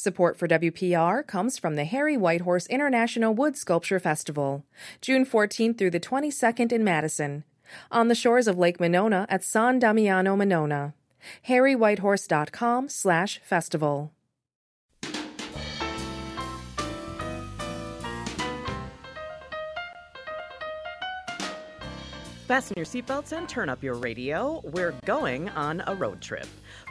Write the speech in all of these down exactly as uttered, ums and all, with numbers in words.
Support for W P R comes from the Harry Whitehorse International Wood Sculpture Festival, June fourteenth through the twenty-second in Madison, on the shores of Lake Minona at San Damiano Minona. harry whitehorse dot com slash festival. Fasten your seatbelts and turn up your radio. We're going on a road trip.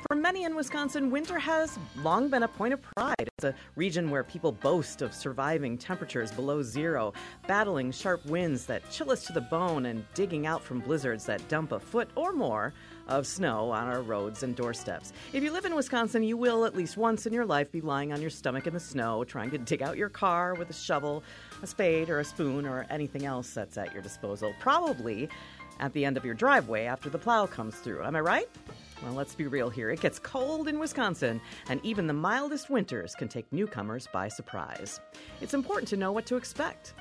For many in Wisconsin, winter has long been a point of pride. It's a region where people boast of surviving temperatures below zero, battling sharp winds that chill us to the bone, and digging out from blizzards that dump a foot or more of snow on our roads and doorsteps. If you live in Wisconsin, you will at least once in your life be lying on your stomach in the snow, trying to dig out your car with a shovel, a spade, or a spoon, or anything else that's at your disposal, probably at the end of your driveway after the plow comes through. Am I right? Well, let's be real here. It gets cold in Wisconsin, and even the mildest winters can take newcomers by surprise. It's important to know what to expect.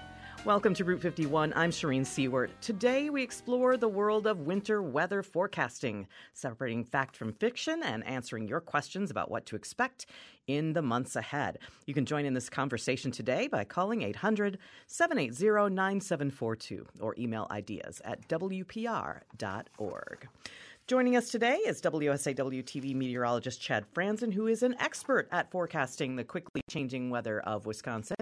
Welcome to Route fifty-one. I'm Shereen Siewert. Today we explore the world of winter weather forecasting, separating fact from fiction and answering your questions about what to expect in the months ahead. You can join in this conversation today by calling eight hundred, seven eight zero, nine seven four two or email ideas at w p r dot org. Joining us today is W S A W T V meteorologist Chad Franzen, who is an expert at forecasting the quickly changing weather of Wisconsin.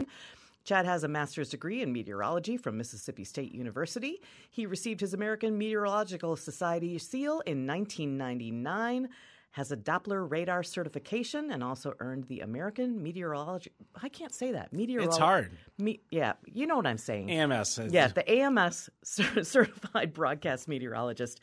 Chad has a master's degree in meteorology from Mississippi State University. He received his American Meteorological Society seal in nineteen ninety-nine, has a Doppler radar certification, and also earned the American Meteorological... I can't say that. Meteorological... It's hard. Me- yeah, you know what I'm saying. A M S. Yeah, the A M S, Certified Broadcast Meteorologist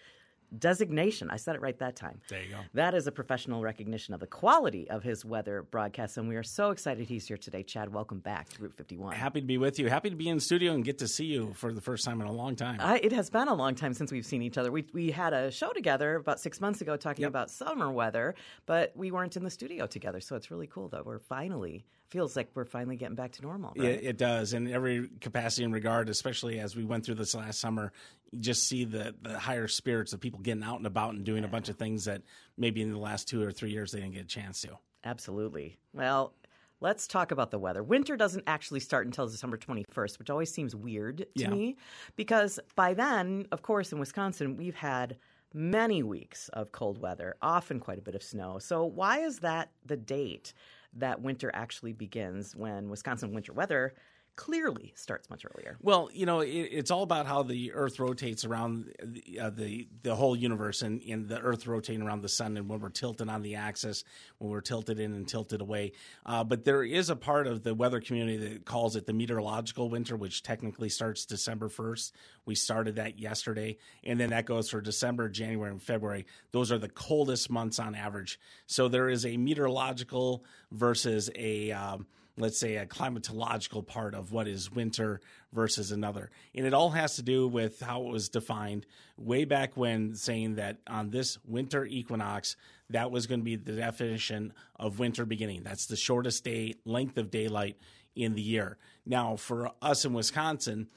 designation. I said it right that time. There you go. That is a professional recognition of the quality of his weather broadcasts, and we are so excited he's here today. Chad, welcome back to Route fifty-one. Happy to be with you. Happy to be in the studio and get to see you for the first time in a long time. I, it has been a long time since we've seen each other. We we had a show together about six months ago talking yep. about summer weather, but we weren't in the studio together, so it's really cool that we're finally... feels like we're finally getting back to normal, right? It, it does, in every capacity and regard, especially as we went through this last summer. You just see the, the higher spirits of people getting out and about and doing yeah. a bunch of things that maybe in the last two or three years they didn't get a chance to. Absolutely. Well, let's talk about the weather. Winter doesn't actually start until December twenty-first, which always seems weird to yeah. me, because by then, of course, in Wisconsin, we've had many weeks of cold weather, often quite a bit of snow. So why is that the date that winter actually begins, when Wisconsin winter weather clearly starts much earlier? Well, you know, it, it's all about how the Earth rotates around the uh, the, the whole universe, and, and the Earth rotating around the sun, and when we're tilted on the axis, when we're tilted in and tilted away. Uh, but there is a part of the weather community that calls it the meteorological winter, which technically starts December first. We started that yesterday, and then that goes for December, January, and February. Those are the coldest months on average. So there is a meteorological versus a... Um, let's say, a climatological part of what is winter versus another. And it all has to do with how it was defined way back when, saying that on this winter equinox, that was going to be the definition of winter beginning. That's the shortest day, length of daylight in the year. Now, for us in Wisconsin,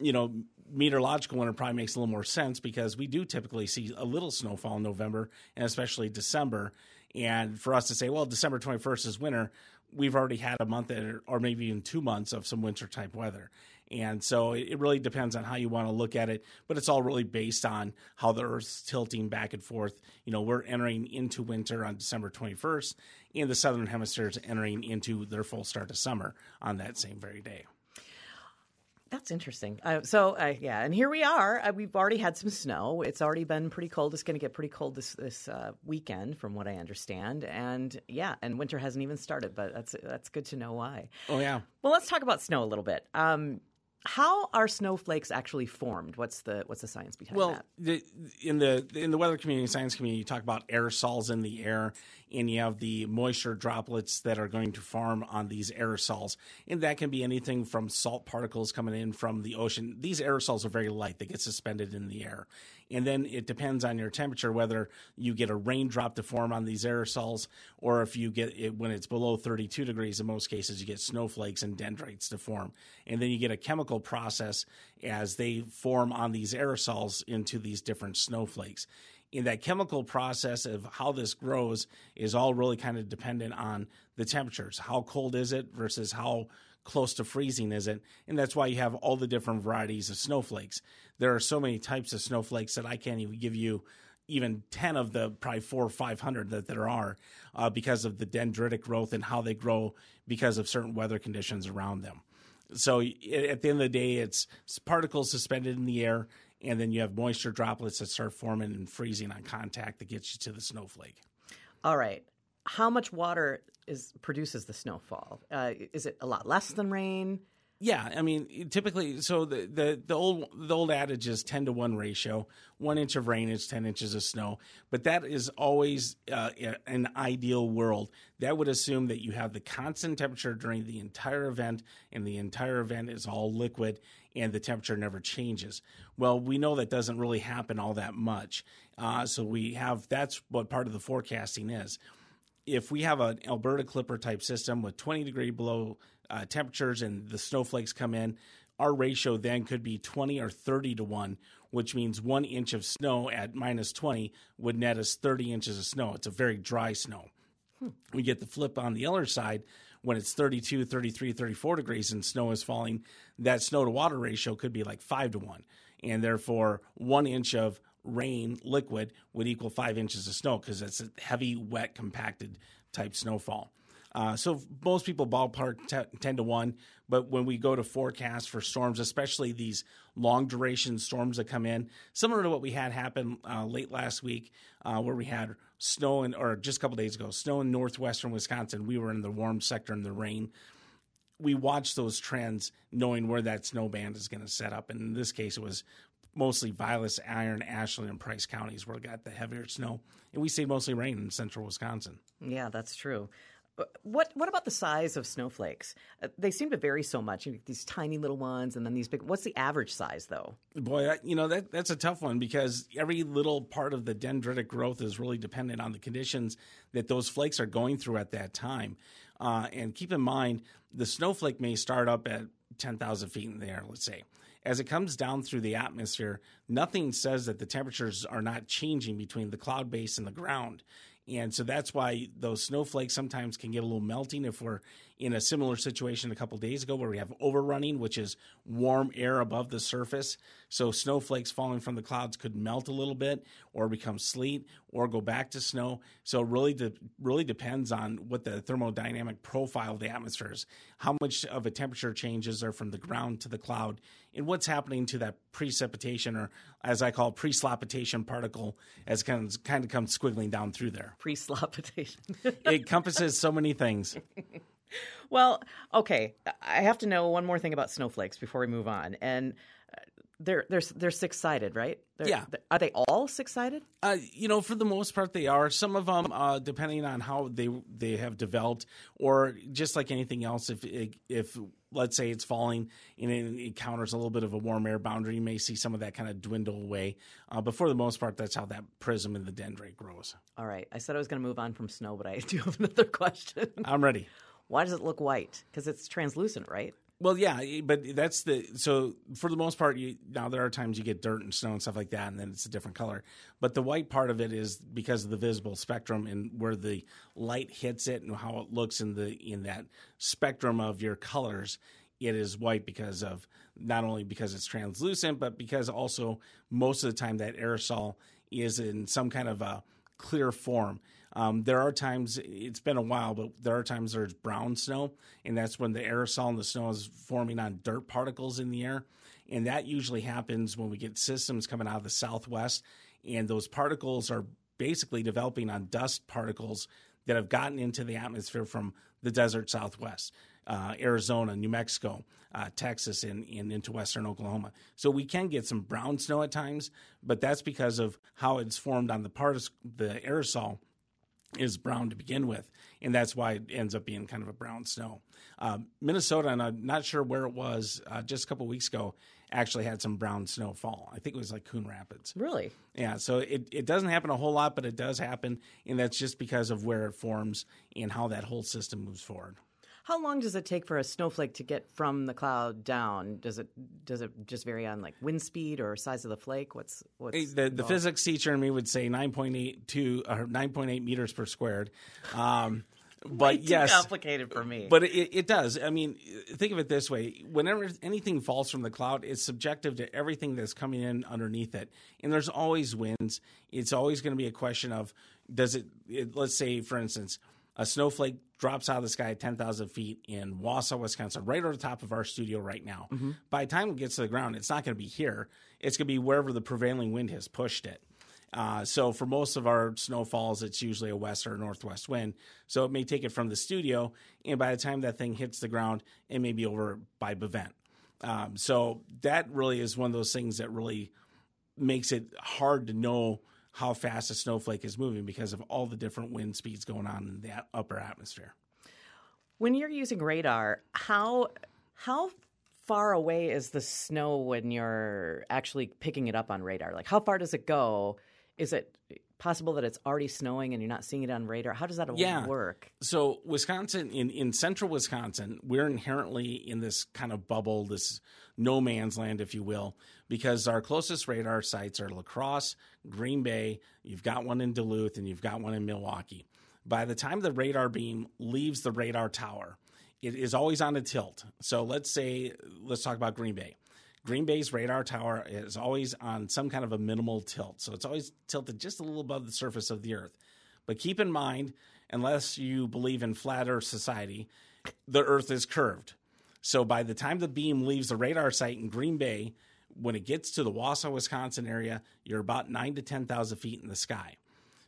you know, meteorological winter probably makes a little more sense, because we do typically see a little snowfall in November and especially December. And for us to say, well, December twenty-first is winter, we've already had a month or maybe even two months of some winter type weather. And so it really depends on how you want to look at it, but it's all really based on how the Earth's tilting back and forth. You know, we're entering into winter on December twenty-first, and the Southern Hemisphere is entering into their full start of summer on that same very day. That's interesting. Uh, so, uh, yeah, and here we are. Uh, we've already had some snow. It's already been pretty cold. It's going to get pretty cold this this uh, weekend, from what I understand. And, yeah, and winter hasn't even started, but that's that's good to know why. Oh, yeah. Well, let's talk about snow a little bit. Um, how are snowflakes actually formed? What's the what's the science behind well, that? Well, in the in the weather community, science community, you talk about aerosols in the air, and you have the moisture droplets that are going to form on these aerosols. And that can be anything from salt particles coming in from the ocean. These aerosols are very light. They get suspended in the air. And then it depends on your temperature whether you get a raindrop to form on these aerosols, or if you get it when it's below thirty-two degrees, in most cases you get snowflakes and dendrites to form. And then you get a chemical process as they form on these aerosols into these different snowflakes. in that chemical process of how this grows is all really kind of dependent on the temperatures. How cold is it versus how close to freezing is it? And that's why you have all the different varieties of snowflakes. There are so many types of snowflakes that I can't even give you even ten of the probably four or five hundred that there are uh, because of the dendritic growth and how they grow because of certain weather conditions around them. So at the end of the day, it's particles suspended in the air, and then you have moisture droplets that start forming and freezing on contact that gets you to the snowflake. All right. How much water is produces the snowfall? Uh, is it a lot less than rain? Yeah, I mean, typically, so the, the, the old the old adage is ten to one ratio. One inch of rain is ten inches of snow. But that is always uh, an ideal world. That would assume that you have the constant temperature during the entire event, and the entire event is all liquid, and the temperature never changes. Well, we know that doesn't really happen all that much. Uh, so we have that's what part of the forecasting is. If we have an Alberta Clipper type system with twenty degree below Uh, temperatures and the snowflakes come in, our ratio then could be twenty or thirty to one, which means one inch of snow at minus twenty would net us thirty inches of snow. It's a very dry snow. Hmm. We get the flip on the other side when it's thirty-two, thirty-three, thirty-four degrees and snow is falling. That snow to water ratio could be like five to one, and therefore one inch of rain liquid would equal five inches of snow because it's a heavy, wet, compacted type snowfall. Uh, so most people ballpark ten to one, but when we go to forecast for storms, especially these long-duration storms that come in, similar to what we had happen uh, late last week uh, where we had snow, in, or just a couple days ago, snow in northwestern Wisconsin. We were in the warm sector in the rain. We watch those trends knowing where that snow band is going to set up, and in this case it was mostly Vilas, Iron, Ashland, and Price counties where we got the heavier snow, and we see mostly rain in central Wisconsin. Yeah, that's true. What what about the size of snowflakes? Uh, they seem to vary so much. You know, these tiny little ones and then these big. What's the average size, though? Boy, I, you know, that that's a tough one because every little part of the dendritic growth is really dependent on the conditions that those flakes are going through at that time. Uh, and keep in mind, the snowflake may start up at ten thousand feet in the air, let's say. As it comes down through the atmosphere, nothing says that the temperatures are not changing between the cloud base and the ground. And so that's why those snowflakes sometimes can get a little melting if we're in a similar situation a couple days ago where we have overrunning, which is warm air above the surface. So snowflakes falling from the clouds could melt a little bit or become sleet or go back to snow. So it really, de- really depends on what the thermodynamic profile of the atmosphere is, how much of a temperature changes are from the ground to the cloud, and what's happening to that precipitation, or as I call preslopitation particle, as kind of, kind of comes squiggling down through there. Preslopitation. It encompasses so many things. Well, okay, I have to know one more thing about snowflakes before we move on. And they're they're they're six-sided, right? They're, yeah. They're, are they all six-sided? Uh, you know, for the most part, they are. Some of them, uh, depending on how they they have developed, or just like anything else, if if let's say it's falling and it encounters a little bit of a warm air boundary, you may see some of that kind of dwindle away. Uh, but for the most part, that's how that prism in the dendrite grows. All right. I said I was going to move on from snow, but I do have another question. I'm ready. Why does it look white? Because it's translucent, right? Well, yeah, but that's the – so for the most part, you, now there are times you get dirt and snow and stuff like that, and then it's a different color. But the white part of it is because of the visible spectrum and where the light hits it and how it looks in the in that spectrum of your colors. It is white because of – not only because it's translucent, but because also most of the time that aerosol is in some kind of a clear form. Um, there are times, it's been a while, but there are times there's brown snow, and that's when the aerosol in the snow is forming on dirt particles in the air. And that usually happens when we get systems coming out of the southwest, and those particles are basically developing on dust particles that have gotten into the atmosphere from the desert southwest, uh, Arizona, New Mexico, uh, Texas, and, and into western Oklahoma. So we can get some brown snow at times, but that's because of how it's formed on the part- the aerosol is brown to begin with, and that's why it ends up being kind of a brown snow. Uh, Minnesota, and I'm not sure where it was, uh, just a couple of weeks ago, actually had some brown snow fall. I think it was like Coon Rapids. Really? Yeah, so it, it doesn't happen a whole lot, but it does happen, and that's just because of where it forms and how that whole system moves forward. How long does it take for a snowflake to get from the cloud down? Does it does it just vary on like wind speed or size of the flake? What's what's the, the physics teacher in me would say nine point eight two or nine point eight meters per squared. Um, but Way too yes, complicated for me. But it, it does. I mean, think of it this way: whenever anything falls from the cloud, it's subjective to everything that's coming in underneath it, and there's always winds. It's always going to be a question of does it, it. Let's say, for instance, a snowflake drops out of the sky at ten thousand feet in Wausau, Wisconsin, right over the top of our studio right now. Mm-hmm. By the time it gets to the ground, it's not going to be here. It's going to be wherever the prevailing wind has pushed it. Uh, so for most of our snowfalls, it's usually a west or a northwest wind. So it may take it from the studio, and by the time that thing hits the ground, it may be over by Bevent. Um, so that really is one of those things that really makes it hard to know how fast a snowflake is moving because of all the different wind speeds going on in that upper atmosphere. When you're using radar, how how far away is the snow when you're actually picking it up on radar? Like, how far does it go? Is it possible that it's already snowing and you're not seeing it on radar? How does that yeah. work? So Wisconsin, in, in central Wisconsin, we're inherently in this kind of bubble, this no man's land, if you will, because our closest radar sites are La Crosse, Green Bay, you've got one in Duluth, and you've got one in Milwaukee. By the time the radar beam leaves the radar tower, it is always on a tilt. So let's say, let's talk about Green Bay. Green Bay's radar tower is always on some kind of a minimal tilt. So it's always tilted just a little above the surface of the earth. But keep in mind, unless you believe in flat earth society, the earth is curved. So by the time the beam leaves the radar site in Green Bay, when it gets to the Wausau, Wisconsin area, you're about nine to ten thousand feet in the sky.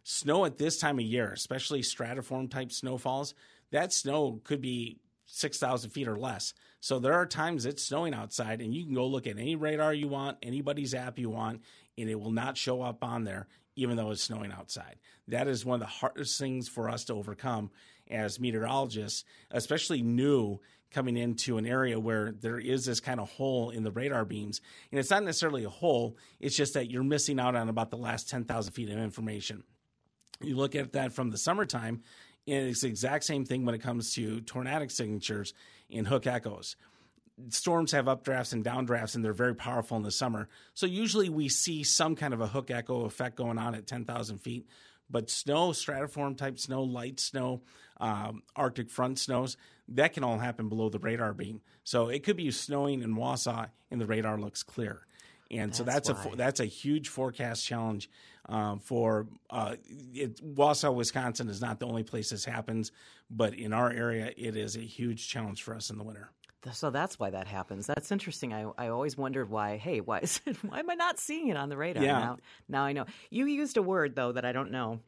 Snow at this time of year, especially stratiform type snowfalls, that snow could be six thousand feet or less. So there are times it's snowing outside and you can go look at any radar you want, anybody's app you want, and it will not show up on there, even though it's snowing outside. That is one of the hardest things for us to overcome as meteorologists, especially new coming into an area where there is this kind of hole in the radar beams. And it's not necessarily a hole. It's just that you're missing out on about the last ten thousand feet of information. You look at that from the summertime, and it's the exact same thing when it comes to tornadic signatures and hook echoes. Storms have updrafts and downdrafts, and they're very powerful in the summer. So usually we see some kind of a hook echo effect going on at ten thousand feet. But snow, stratiform type snow, light snow, um, Arctic front snows, that can all happen below the radar beam. So it could be snowing in Wausau, and the radar looks clear. And that's so that's why. a that's a huge forecast challenge um, for uh, it, Wausau, Wisconsin is not the only place this happens, but in our area, it is a huge challenge for us in the winter. So that's why that happens. That's interesting. I, I always wondered why. Hey, why is it, why am I not seeing it on the radar? Yeah. Now, now I know. You used a word though that I don't know.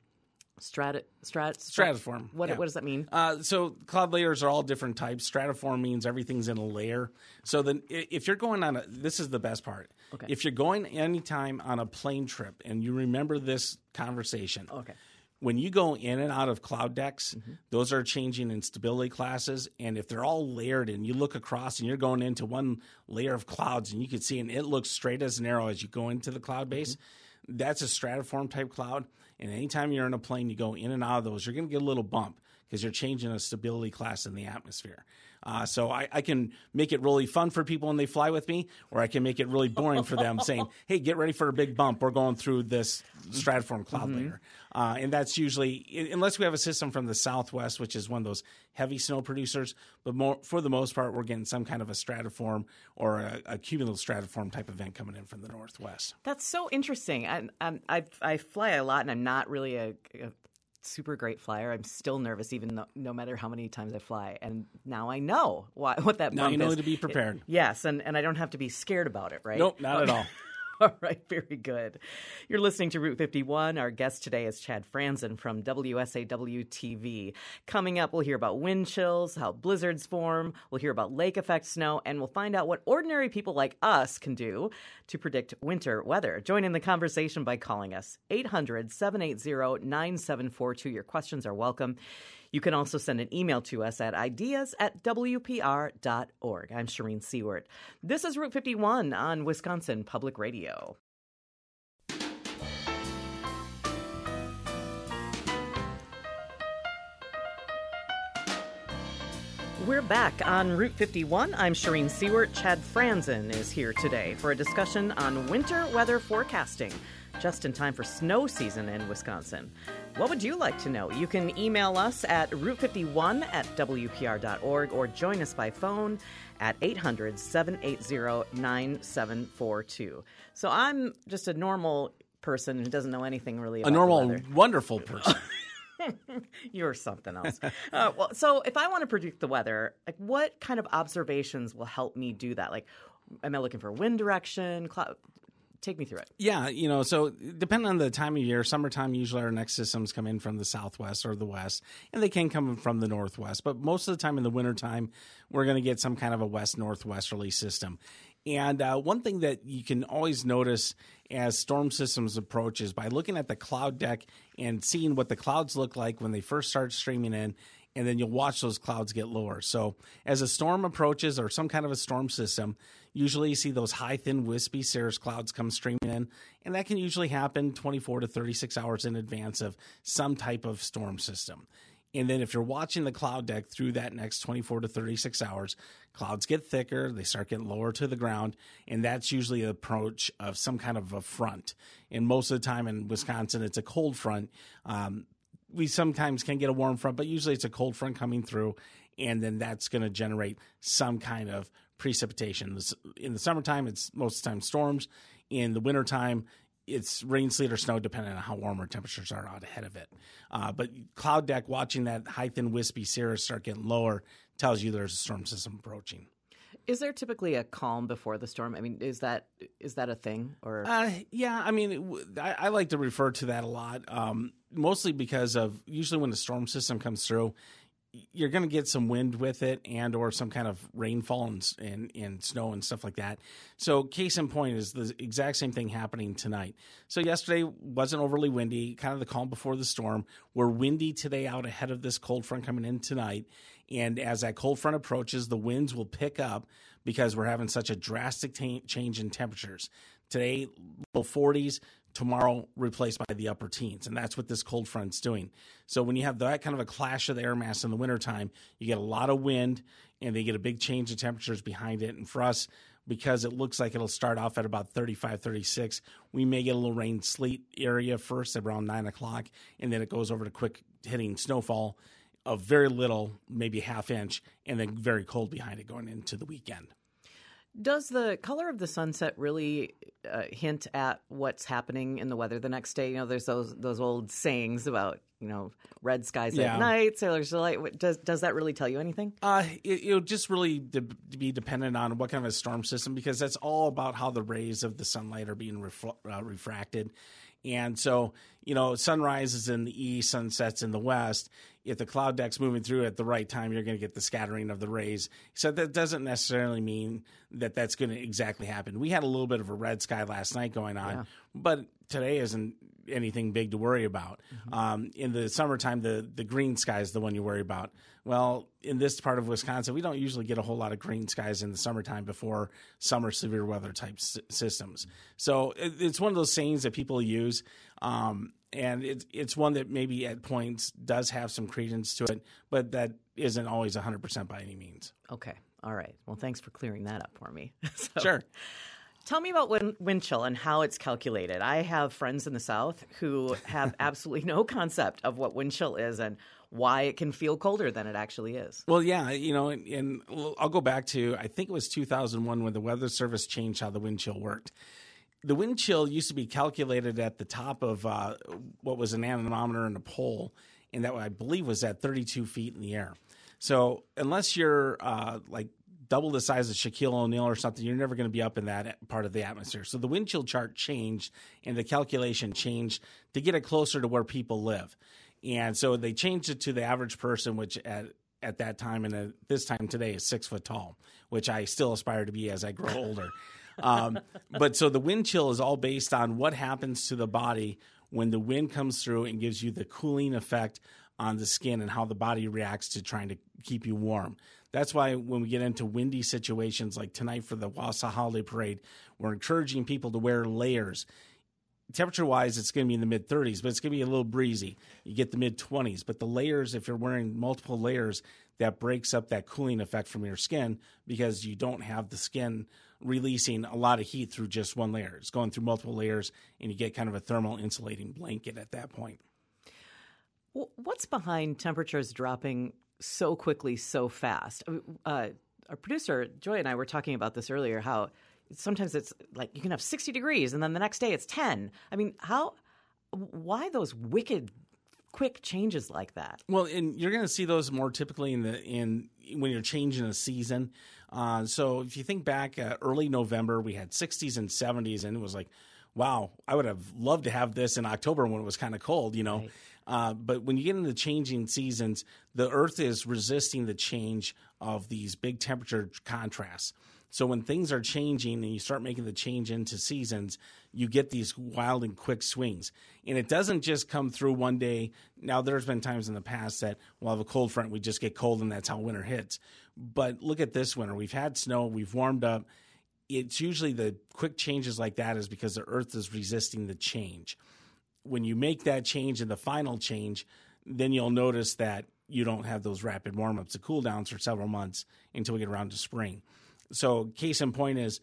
Strat, strat, strat, stratiform. What, yeah. what does that mean? Uh, so cloud layers are all different types. Stratiform means everything's in a layer. So then if you're going on a – this is the best part. Okay. If you're going anytime on a plane trip and you remember this conversation. Okay. When you go in and out of cloud decks, mm-hmm. those are changing in stability classes. And if they're all layered and you look across and you're going into one layer of clouds and you can see and it looks straight as an arrow as you go into the cloud base, mm-hmm. that's a stratiform type cloud. And anytime you're in a plane, you go in and out of those, you're going to get a little bump because you're changing a stability class in the atmosphere. Uh, so I, I can make it really fun for people when they fly with me, or I can make it really boring for them saying, hey, get ready for a big bump. We're going through this stratiform cloud mm-hmm. layer. Uh, and that's usually, unless we have a system from the southwest, which is one of those heavy snow producers, but more, for the most part, we're getting some kind of a stratiform or a, a cumulative stratiform type event coming in from the northwest. That's so interesting. I, I, I fly a lot, and I'm not really a, a super great flyer. I'm still nervous, even though, no matter how many times I fly. And now I know why, what that now bump is. Now you know to be prepared. It, yes, and, and I don't have to be scared about it, right? Nope, not at all. All right, very good. You're listening to Route fifty-one. Our guest today is Chad Franzen from W S A W T V. Coming up, we'll hear about wind chills, how blizzards form, we'll hear about lake effect snow, and we'll find out what ordinary people like us can do to predict winter weather. Join in the conversation by calling us eight hundred, seven eight zero, nine seven four two. Your questions are welcome. You can also send an email to us at ideas at W P R dot org. I'm Shereen Siewert. This is Route fifty-one on Wisconsin Public Radio. We're back on Route fifty-one. I'm Shereen Siewert. Chad Franzen is here today for a discussion on winter weather forecasting, just in time for snow season in Wisconsin. What would you like to know? You can email us at route fifty-one at W P R dot org or join us by phone at eight hundred, seven eight zero, nine seven four two. So I'm just a normal person who doesn't know anything really about weather. A normal, wonderful person. You're something else. Uh, well, so if I want to predict the weather, like what kind of observations will help me do that? Like, am I looking for wind direction, cloud? Take me through it. Yeah, you know, so depending on the time of year, summertime, usually our next systems come in from the southwest or the west, and they can come from the northwest. But most of the time in the wintertime, we're going to get some kind of a west-northwesterly system. And uh, one thing that you can always notice as storm systems approach is by looking at the cloud deck and seeing what the clouds look like when they first start streaming in, and then you'll watch those clouds get lower. So as a storm approaches or some kind of a storm system, usually you see those high, thin, wispy cirrus clouds come streaming in, and that can usually happen twenty-four to thirty-six hours in advance of some type of storm system. And then if you're watching the cloud deck through that next twenty-four to thirty-six hours, clouds get thicker, they start getting lower to the ground, and that's usually the approach of some kind of a front. And most of the time in Wisconsin, it's a cold front. Um, We sometimes can get a warm front, but usually it's a cold front coming through, and then that's going to generate some kind of precipitation. In the summertime, it's most of the time storms. In the wintertime, it's rain, sleet, or snow, depending on how warm our temperatures are out ahead of it. Uh, but cloud deck, watching that high, thin, wispy cirrus start getting lower tells you there's a storm system approaching. Is there typically a calm before the storm? I mean, is that is that a thing? Or uh, yeah, I mean, I, I like to refer to that a lot, um, mostly because of usually when the storm system comes through, you're going to get some wind with it and or some kind of rainfall and, and, and snow and stuff like that. So case in point is the exact same thing happening tonight. So yesterday wasn't overly windy, kind of the calm before the storm. We're windy today out ahead of this cold front coming in tonight. And as that cold front approaches, the winds will pick up because we're having such a drastic t- change in temperatures. Today, low forties. Tomorrow replaced by the upper teens, and that's what this cold front's doing. So when you have that kind of a clash of the air mass in the wintertime, you get a lot of wind, and they get a big change in temperatures behind it. And for us, because it looks like it'll start off at about thirty-five, thirty-six, we may get a little rain sleet area first at around nine o'clock, and then it goes over to quick hitting snowfall of very little, maybe half inch, and then very cold behind it going into the weekend. Does the color of the sunset really uh, hint at what's happening in the weather the next day? You know, there's those those old sayings about, you know, red skies yeah. at night, sailors delight. Does does that really tell you anything? Uh, it, it'll just really de- be dependent on what kind of a storm system, because that's all about how the rays of the sunlight are being refl- uh, refracted. And so, you know, sunrise is in the east, sunsets in the west. If the cloud deck's moving through at the right time, you're going to get the scattering of the rays. So that doesn't necessarily mean that that's going to exactly happen. We had a little bit of a red sky last night going on, yeah. but today isn't anything big to worry about. Mm-hmm. Um, in the summertime, the, the green sky is the one you worry about. Well, in this part of Wisconsin, we don't usually get a whole lot of green skies in the summertime before summer severe weather type s- systems. So it, it's one of those sayings that people use, um, and it, it's one that maybe at points does have some credence to it, but that isn't always one hundred percent by any means. Okay. All right. Well, thanks for clearing that up for me. so. Sure. Tell me about wind, wind chill and how it's calculated. I have friends in the South who have absolutely no concept of what wind chill is and why it can feel colder than it actually is. Well, yeah, you know, and, and I'll go back to, I think it was two thousand one when the Weather Service changed how the wind chill worked. The wind chill used to be calculated at the top of uh, what was an anemometer and a pole, and that I believe was at thirty-two feet in the air. So unless you're uh, like double the size of Shaquille O'Neal or something, you're never going to be up in that part of the atmosphere. So the wind chill chart changed and the calculation changed to get it closer to where people live. And so they changed it to the average person, which at, at that time and at this time today is six foot tall, which I still aspire to be as I grow older. um, but so the wind chill is all based on what happens to the body when the wind comes through and gives you the cooling effect on the skin and how the body reacts to trying to keep you warm. That's why when we get into windy situations like tonight for the Wausau Holiday Parade, we're encouraging people to wear layers. Temperature-wise, it's going to be in the mid-thirties, but it's going to be a little breezy. You get the mid-twenties. But the layers, if you're wearing multiple layers, that breaks up that cooling effect from your skin, because you don't have the skin releasing a lot of heat through just one layer. It's going through multiple layers, and you get kind of a thermal insulating blanket at that point. What's behind temperatures dropping so quickly, so fast? Uh, our producer, Joy, and I were talking about this earlier, how sometimes it's like you can have sixty degrees and then the next day it's ten. I mean, how, why those wicked, quick changes like that? Well, and you're going to see those more typically in the in when you're changing a season. Uh, so if you think back, uh, early November, we had sixties and seventies, and it was like, wow, I would have loved to have this in October when it was kind of cold, you know. Right. Uh, but when you get into changing seasons, the Earth is resisting the change of these big temperature contrasts. So when things are changing and you start making the change into seasons, you get these wild and quick swings. And it doesn't just come through one day. Now, there's been times in the past that we'll have a cold front, we just get cold, and that's how winter hits. But look at this winter. We've had snow, we've warmed up. It's usually the quick changes like that is because the Earth is resisting the change. When you make that change and the final change, then you'll notice that you don't have those rapid warm-ups, the cool-downs for several months until we get around to spring. So case in point is,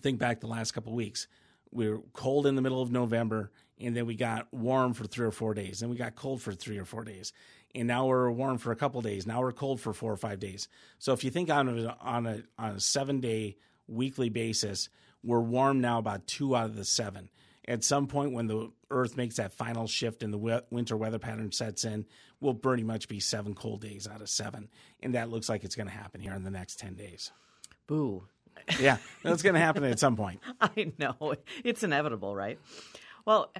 think back the last couple of weeks. We were cold in the middle of November, and then we got warm for three or four days. Then we got cold for three or four days. And now we're warm for a couple of days. Now we're cold for four or five days. So if you think on a, on a, on a seven-day weekly basis, we're warm now about two out of the seven. At some point when the Earth makes that final shift and the winter weather pattern sets in, we'll pretty much be seven cold days out of seven. And that looks like it's going to happen here in the next ten days. Boo. Yeah, that's going to happen at some point. I know. It's inevitable, right? Well,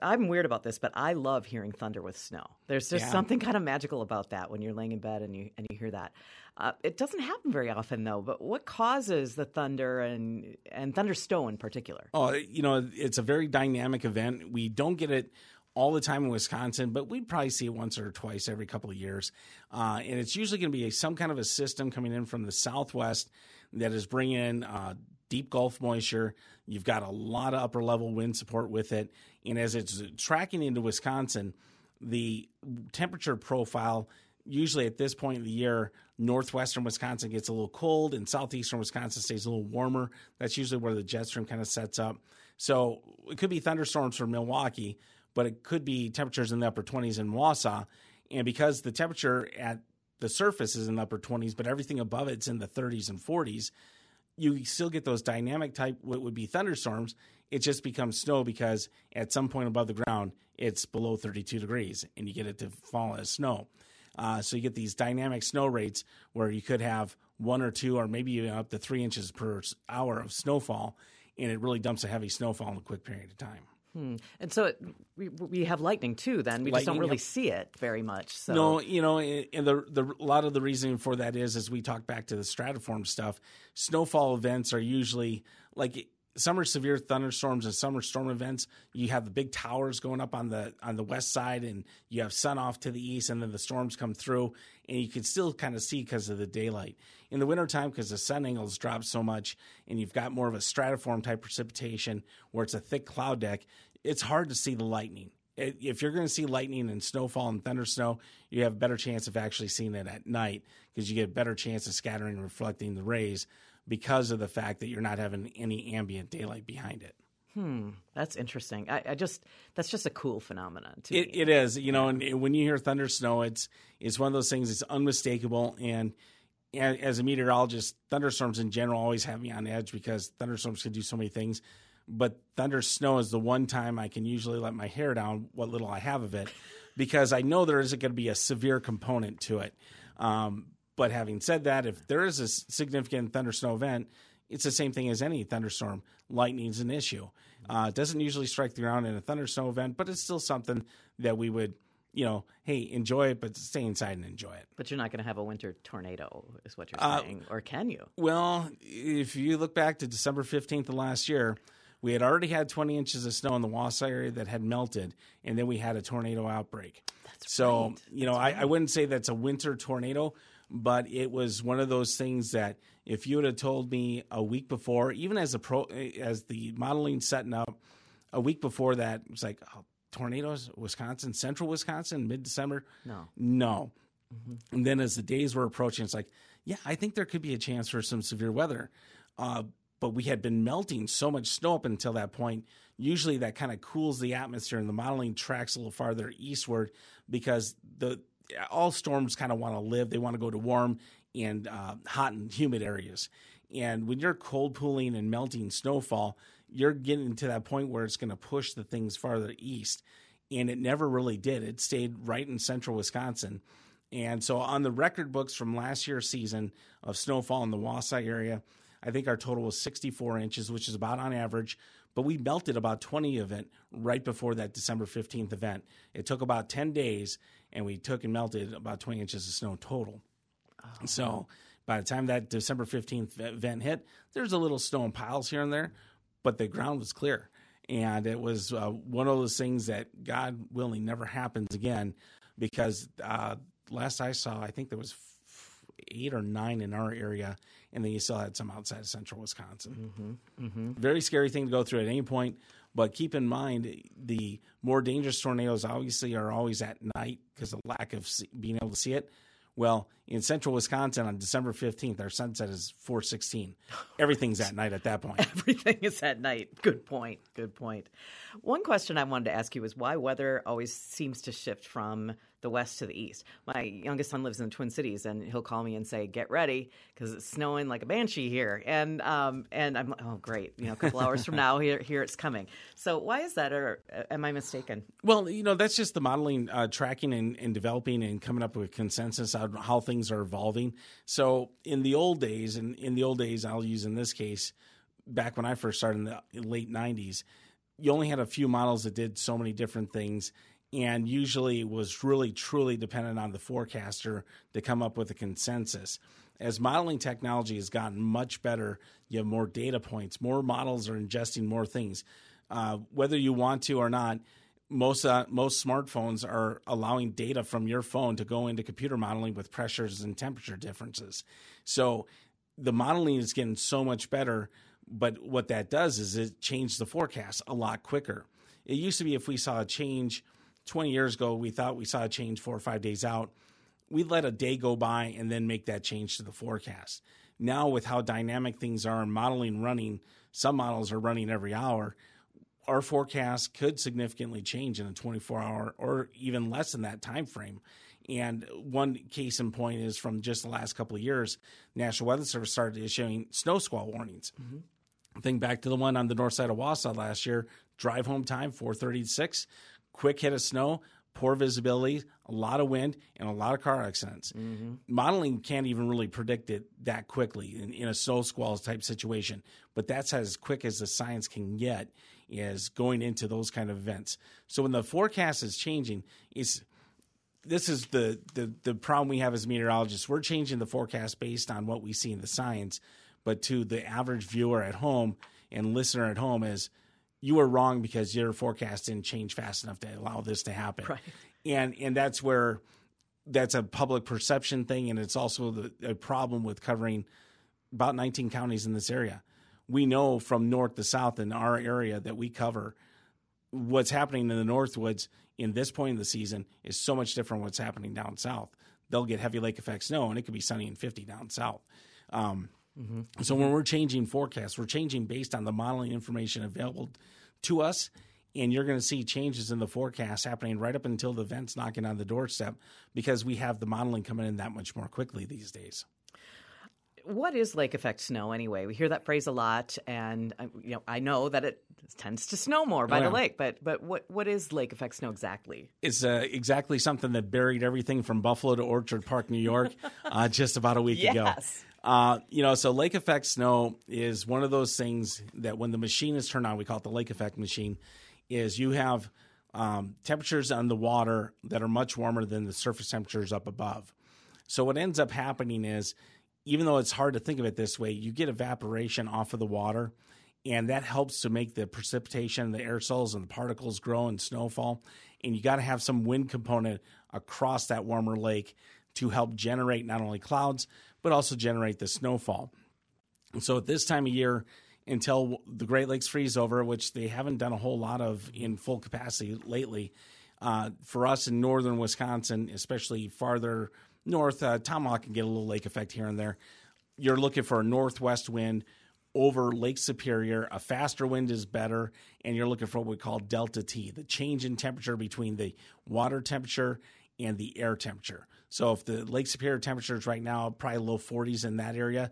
I'm weird about this, but I love hearing thunder with snow. There's just yeah. something kind of magical about that when you're laying in bed and you and you hear that. Uh, it doesn't happen very often, though. But what causes the thunder and and thunderstorm in particular? Oh, you know, it's a very dynamic event. We don't get it all the time in Wisconsin, but we'd probably see it once or twice every couple of years. Uh, and it's usually going to be a, some kind of a system coming in from the southwest that is bringing in uh, deep Gulf moisture. You've got a lot of upper level wind support with it. And as it's tracking into Wisconsin, the temperature profile, usually at this point of the year, northwestern Wisconsin gets a little cold and southeastern Wisconsin stays a little warmer. That's usually where the jet stream kind of sets up. So it could be thunderstorms for Milwaukee, but it could be temperatures in the upper twenties in Wausau. And because the temperature at the surface is in the upper twenties, but everything above it's in the thirties and forties, you still get those dynamic type, what would be thunderstorms. It just becomes snow because at some point above the ground, it's below thirty-two degrees and you get it to fall as snow. Uh, so you get these dynamic snow rates where you could have one or two or maybe even up to three inches per hour of snowfall, and it really dumps a heavy snowfall in a quick period of time. Hmm. And so it, we we have lightning too. Then we lightning, just don't really yeah. see it very much. So. No, you know, and the the a lot of the reasoning for that is, as we talk back to the stratiform stuff, snowfall events are usually like summer severe thunderstorms and summer storm events. You have the big towers going up on the on the west side, and you have sun off to the east, and then the storms come through, and you can still kind of see because of the daylight in the wintertime because the sun angles drop so much, and you've got more of a stratiform type precipitation where it's a thick cloud deck. It's hard to see the lightning. If you're going to see lightning and snowfall and thunder snow, you have a better chance of actually seeing it at night because you get a better chance of scattering and reflecting the rays because of the fact that you're not having any ambient daylight behind it. Hmm. That's interesting. I, I just that's just a cool phenomenon to it, me. It is. You know, yeah. and when you hear thunder snow, it's, it's one of those things that's unmistakable. And as a meteorologist, thunderstorms in general always have me on edge because thunderstorms can do so many things. But thunder snow is the one time I can usually let my hair down, what little I have of it, because I know there isn't going to be a severe component to it. Um, but having said that, if there is a significant thunder snow event, it's the same thing as any thunderstorm. Lightning's an issue. Uh, it doesn't usually strike the ground in a thunder snow event, but it's still something that we would, you know, hey, enjoy it, but stay inside and enjoy it. But you're not going to have a winter tornado is what you're uh, saying, or can you? Well, if you look back to December fifteenth of last year, we had already had twenty inches of snow in the Wausau area that had melted, and then we had a tornado outbreak. That's so, right. you know, I, right. I wouldn't say that's a winter tornado, but it was one of those things that if you would have told me a week before, even as a pro, as the modeling setting up, a week before that, it was like, oh, tornadoes, Wisconsin, central Wisconsin, mid-December? No. No. Mm-hmm. And then as the days were approaching, it's like, yeah, I think there could be a chance for some severe weather. Uh, but we had been melting so much snow up until that point. Usually that kind of cools the atmosphere, and the modeling tracks a little farther eastward because the all storms kind of want to live. They want to go to warm and uh, hot and humid areas. And when you're cold pooling and melting snowfall, you're getting to that point where it's going to push the things farther east. And it never really did. It stayed right in central Wisconsin. And so on the record books from last year's season of snowfall in the Wausau area, I think our total was sixty-four inches, which is about on average. But we melted about twenty of it right before that December fifteenth event. It took about ten days, and we took and melted about twenty inches of snow total. Oh. So by the time that December fifteenth event hit, there's a little snow in piles here and there, but the ground was clear. And it was uh, one of those things that, God willing, never happens again, because uh, last I saw, I think there was f- eight or nine in our area, and then you still had some outside of central Wisconsin. Mm-hmm. Mm-hmm. Very scary thing to go through at any point, but keep in mind the more dangerous tornadoes obviously are always at night because of lack of see- being able to see it. Well, in central Wisconsin on December fifteenth, our sunset is four sixteen. Everything's at night at that point. Everything is at night. Good point. Good point. One question I wanted to ask you is why weather always seems to shift from the west to the east. My youngest son lives in the Twin Cities, and he'll call me and say, get ready, because it's snowing like a banshee here. And um, and I'm like, oh, great. You know, a couple hours from now, here, here it's coming. So why is that, or am I mistaken? Well, you know, that's just the modeling, uh, tracking and, and developing and coming up with consensus on how things are evolving. So in the old days, and in the old days, I'll use in this case, back when I first started in the late nineties, you only had a few models that did so many different things. And usually it was really, truly dependent on the forecaster to come up with a consensus. As modeling technology has gotten much better, you have more data points, more models are ingesting more things. Uh, whether you want to or not, most uh, most smartphones are allowing data from your phone to go into computer modeling with pressures and temperature differences. So the modeling is getting so much better, but what that does is it changes the forecast a lot quicker. It used to be if we saw a change twenty years ago, we thought we saw a change four or five days out. We'd let a day go by and then make that change to the forecast. Now with how dynamic things are and modeling running, some models are running every hour, our forecast could significantly change in a twenty-four hour or even less than that time frame. And one case in point is from just the last couple of years, National Weather Service started issuing snow squall warnings. Mm-hmm. Think back to the one on the north side of Wausau last year, drive home time, four thirty-six. Quick hit of snow, poor visibility, a lot of wind, and a lot of car accidents. Mm-hmm. Modeling can't even really predict it that quickly in, in a snow squalls type situation. But that's as quick as the science can get is going into those kind of events. So when the forecast is changing, it's, this is the, the, the problem we have as meteorologists. We're changing the forecast based on what we see in the science. But to the average viewer at home and listener at home is, you were wrong because your forecast didn't change fast enough to allow this to happen. Right. And and that's where that's a public perception thing, and it's also the, a problem with covering about nineteen counties in this area. We know from north to south in our area that we cover what's happening in the Northwoods in this point of the season is so much different than what's happening down south. They'll get heavy lake effect snow, and it could be sunny and fifty down south. Um Mm-hmm. So when we're changing forecasts, we're changing based on the modeling information available to us, and you're going to see changes in the forecast happening right up until the event's knocking on the doorstep because we have the modeling coming in that much more quickly these days. What is lake effect snow anyway? We hear that phrase a lot, and you know I know that it tends to snow more by oh, yeah. the lake, but but what what is lake effect snow exactly? It's uh, exactly something that buried everything from Buffalo to Orchard Park, New York, uh, just about a week yes. ago. Yes. Uh, you know, so lake effect snow is one of those things that when the machine is turned on, we call it the lake effect machine, is you have um, temperatures on the water that are much warmer than the surface temperatures up above. So what ends up happening is, even though it's hard to think of it this way, you get evaporation off of the water, and that helps to make the precipitation, the aerosols and the particles grow in snowfall. And you got to have some wind component across that warmer lake to help generate not only clouds, but also generate the snowfall. And so at this time of year, until the Great Lakes freeze over, which they haven't done a whole lot of in full capacity lately, uh, for us in northern Wisconsin, especially farther north. Uh, Tomahawk can get a little lake effect here and there. You're looking for a northwest wind over Lake Superior. A faster wind is better, and you're looking for what we call delta T, the change in temperature between the water temperature and the air temperature. So if the Lake Superior temperature is right now probably low forties in that area,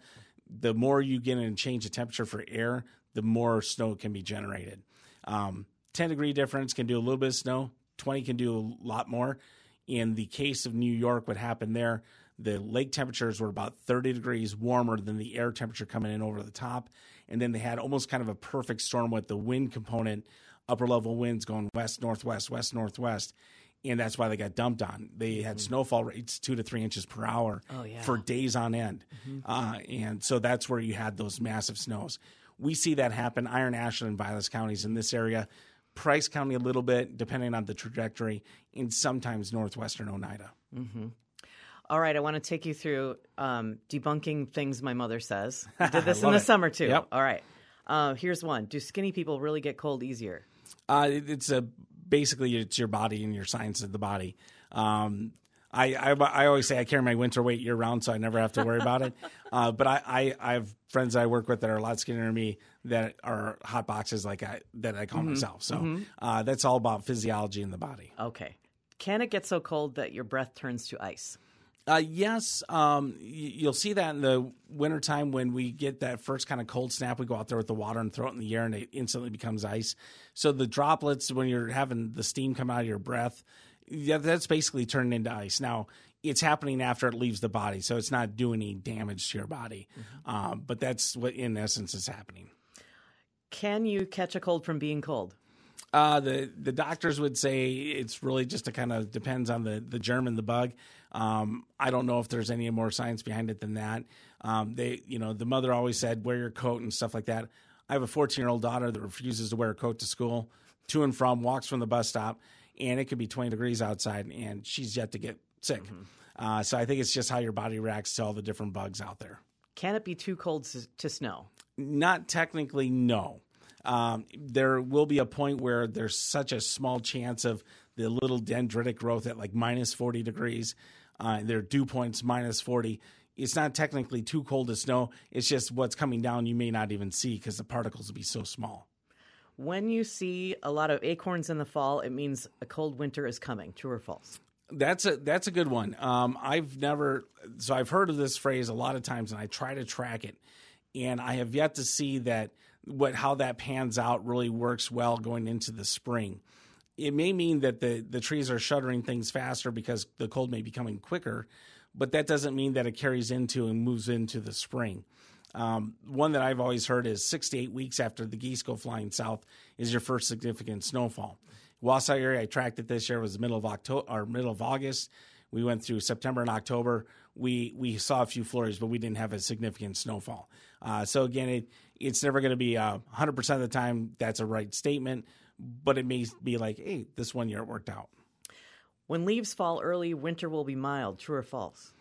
the more you get in and change the temperature for air, the more snow can be generated. Um, ten degree difference can do a little bit of snow. twenty can do a lot more. In the case of New York, what happened there, the lake temperatures were about thirty degrees warmer than the air temperature coming in over the top. And then they had almost kind of a perfect storm with the wind component, upper level winds going west, northwest, west, northwest. And that's why they got dumped on. They had mm-hmm. snowfall rates two to three inches per hour oh, yeah. for days on end. Mm-hmm. Uh, and so that's where you had those massive snows. We see that happen. Iron, Ashland, and Vilas counties in this area. Price County a little bit, depending on the trajectory, and sometimes northwestern Oneida. Mm-hmm. All right, I want to take you through um, debunking things my mother says. I did this I in the it. summer, too. Yep. All right. Uh, here's one. Do skinny people really get cold easier? Uh, it, it's a basically, it's your body and your science of the body. Um, I, I I always say I carry my winter weight year-round, so I never have to worry about it. Uh, but I, I, I have friends I work with that are a lot skinnier than me that are hot boxes like I, that I call mm-hmm. myself. So mm-hmm. uh, that's all about physiology in the body. Okay. Can it get so cold that your breath turns to ice? Uh, yes. Um, you'll see that in the wintertime when we get that first kind of cold snap. We go out there with the water and throw it in the air, and it instantly becomes ice. So the droplets, when you're having the steam come out of your breath, yeah, that's basically turned into ice. Now, it's happening after it leaves the body, so it's not doing any damage to your body. Mm-hmm. Um, but that's what, in essence, is happening. Can you catch a cold from being cold? Uh, the, the doctors would say it's really just a kind of depends on the, the germ and the bug. Um, I don't know if there's any more science behind it than that. Um, they, you know, the mother always said, wear your coat and stuff like that. I have a fourteen-year-old daughter that refuses to wear a coat to school, to and from, walks from the bus stop. And it could be twenty degrees outside, and she's yet to get sick. Mm-hmm. Uh, so I think it's just how your body reacts to all the different bugs out there. Can it be too cold to snow? Not technically, no. Um, there will be a point where there's such a small chance of the little dendritic growth at like minus forty degrees. Uh, their dew points minus forty. It's not technically too cold to snow. It's just what's coming down you may not even see because the particles will be so small. When you see a lot of acorns in the fall, it means a cold winter is coming. True or false? That's a that's a good one. Um, I've never – so I've heard of this phrase a lot of times, and I try to track it. And I have yet to see that what how that pans out really works well going into the spring. It may mean that the, the trees are shuttering things faster because the cold may be coming quicker, but that doesn't mean that it carries into and moves into the spring. Um, one that I've always heard is six to eight weeks after the geese go flying south is your first significant snowfall. Wausau area, I tracked it this year, was the middle of October or middle of August. We went through September and October. We we saw a few flurries, but we didn't have a significant snowfall. Uh, so again, it it's never going to be uh, one hundred percent of the time that's a right statement, but it may be like, hey, this one year it worked out. When leaves fall early, winter will be mild. True or false?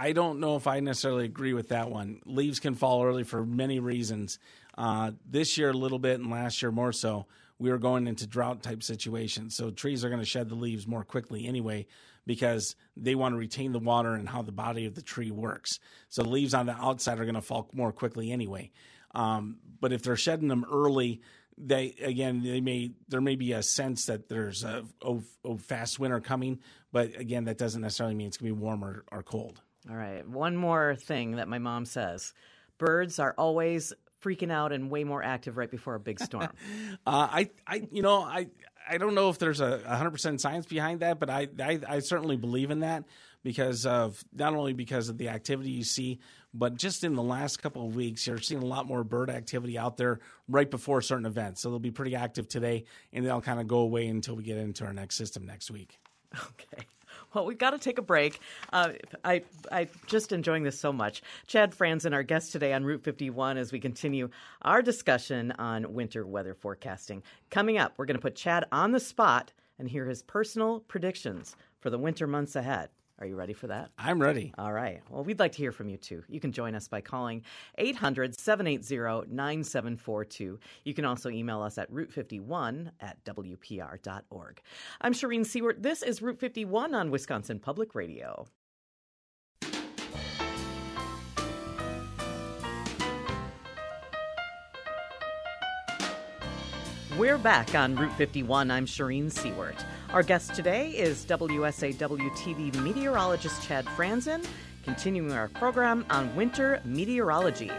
I don't know if I necessarily agree with that one. Leaves can fall early for many reasons. Uh, this year a little bit and last year more so, we were going into drought-type situations. So trees are going to shed the leaves more quickly anyway because they want to retain the water and how the body of the tree works. So leaves on the outside are going to fall more quickly anyway. Um, but if they're shedding them early, they again, they may there may be a sense that there's a, a, a fast winter coming, but again, that doesn't necessarily mean it's going to be warm or, or cold. All right. One more thing that my mom says. Birds are always freaking out and way more active right before a big storm. uh, I, I, you know, I, I don't know if there's a one hundred percent science behind that, but I, I, I certainly believe in that because of not only because of the activity you see, but just in the last couple of weeks, you're seeing a lot more bird activity out there right before certain events. So they'll be pretty active today, and they'll kind of go away until we get into our next system next week. Okay. Well, we've got to take a break. Uh, I, I'm just enjoying this so much. Chad Franzen, our guest today on Route fifty-one, as we continue our discussion on winter weather forecasting. Coming up, we're going to put Chad on the spot and hear his personal predictions for the winter months ahead. Are you ready for that? I'm ready. All right. Well, we'd like to hear from you, too. You can join us by calling eight hundred, seven eight zero, nine seven four two. You can also email us at route fifty-one at w p r dot org. I'm Shereen Siewert. This is Route fifty-one on Wisconsin Public Radio. We're back on Route fifty-one. I'm Shereen Siewert. Our guest today is W S A W T V meteorologist Chad Franzen, continuing our program on winter meteorology.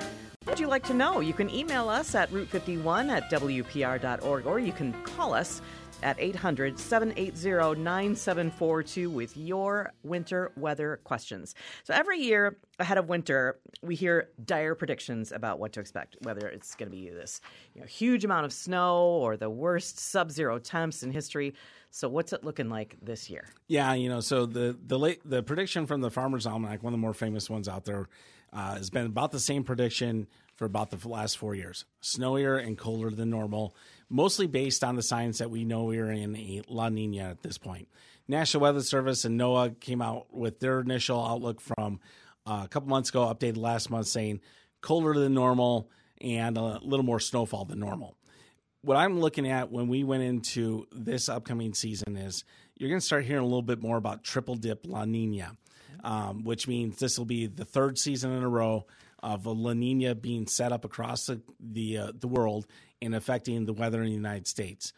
What would you like to know? You can email us at route fifty-one at W P R dot org, or you can call us at eight hundred, seven eight zero, nine seven four two with your winter weather questions. So every year ahead of winter, we hear dire predictions about what to expect, whether it's going to be this you know, huge amount of snow or the worst sub-zero temps in history. So what's it looking like this year? Yeah, you know, so the the, late, the prediction from the Farmer's Almanac, one of the more famous ones out there, uh, has been about the same prediction for about the last four years. Snowier and colder than normal, mostly based on the signs that we know we are in a La Nina at this point. National Weather Service and NOAA came out with their initial outlook from uh, a couple months ago, updated last month, saying colder than normal and a little more snowfall than normal. What I'm looking at when we went into this upcoming season is you're going to start hearing a little bit more about triple dip La Nina, um, which means this will be the third season in a row of a La Nina being set up across the the, uh, the world and affecting the weather in the United States.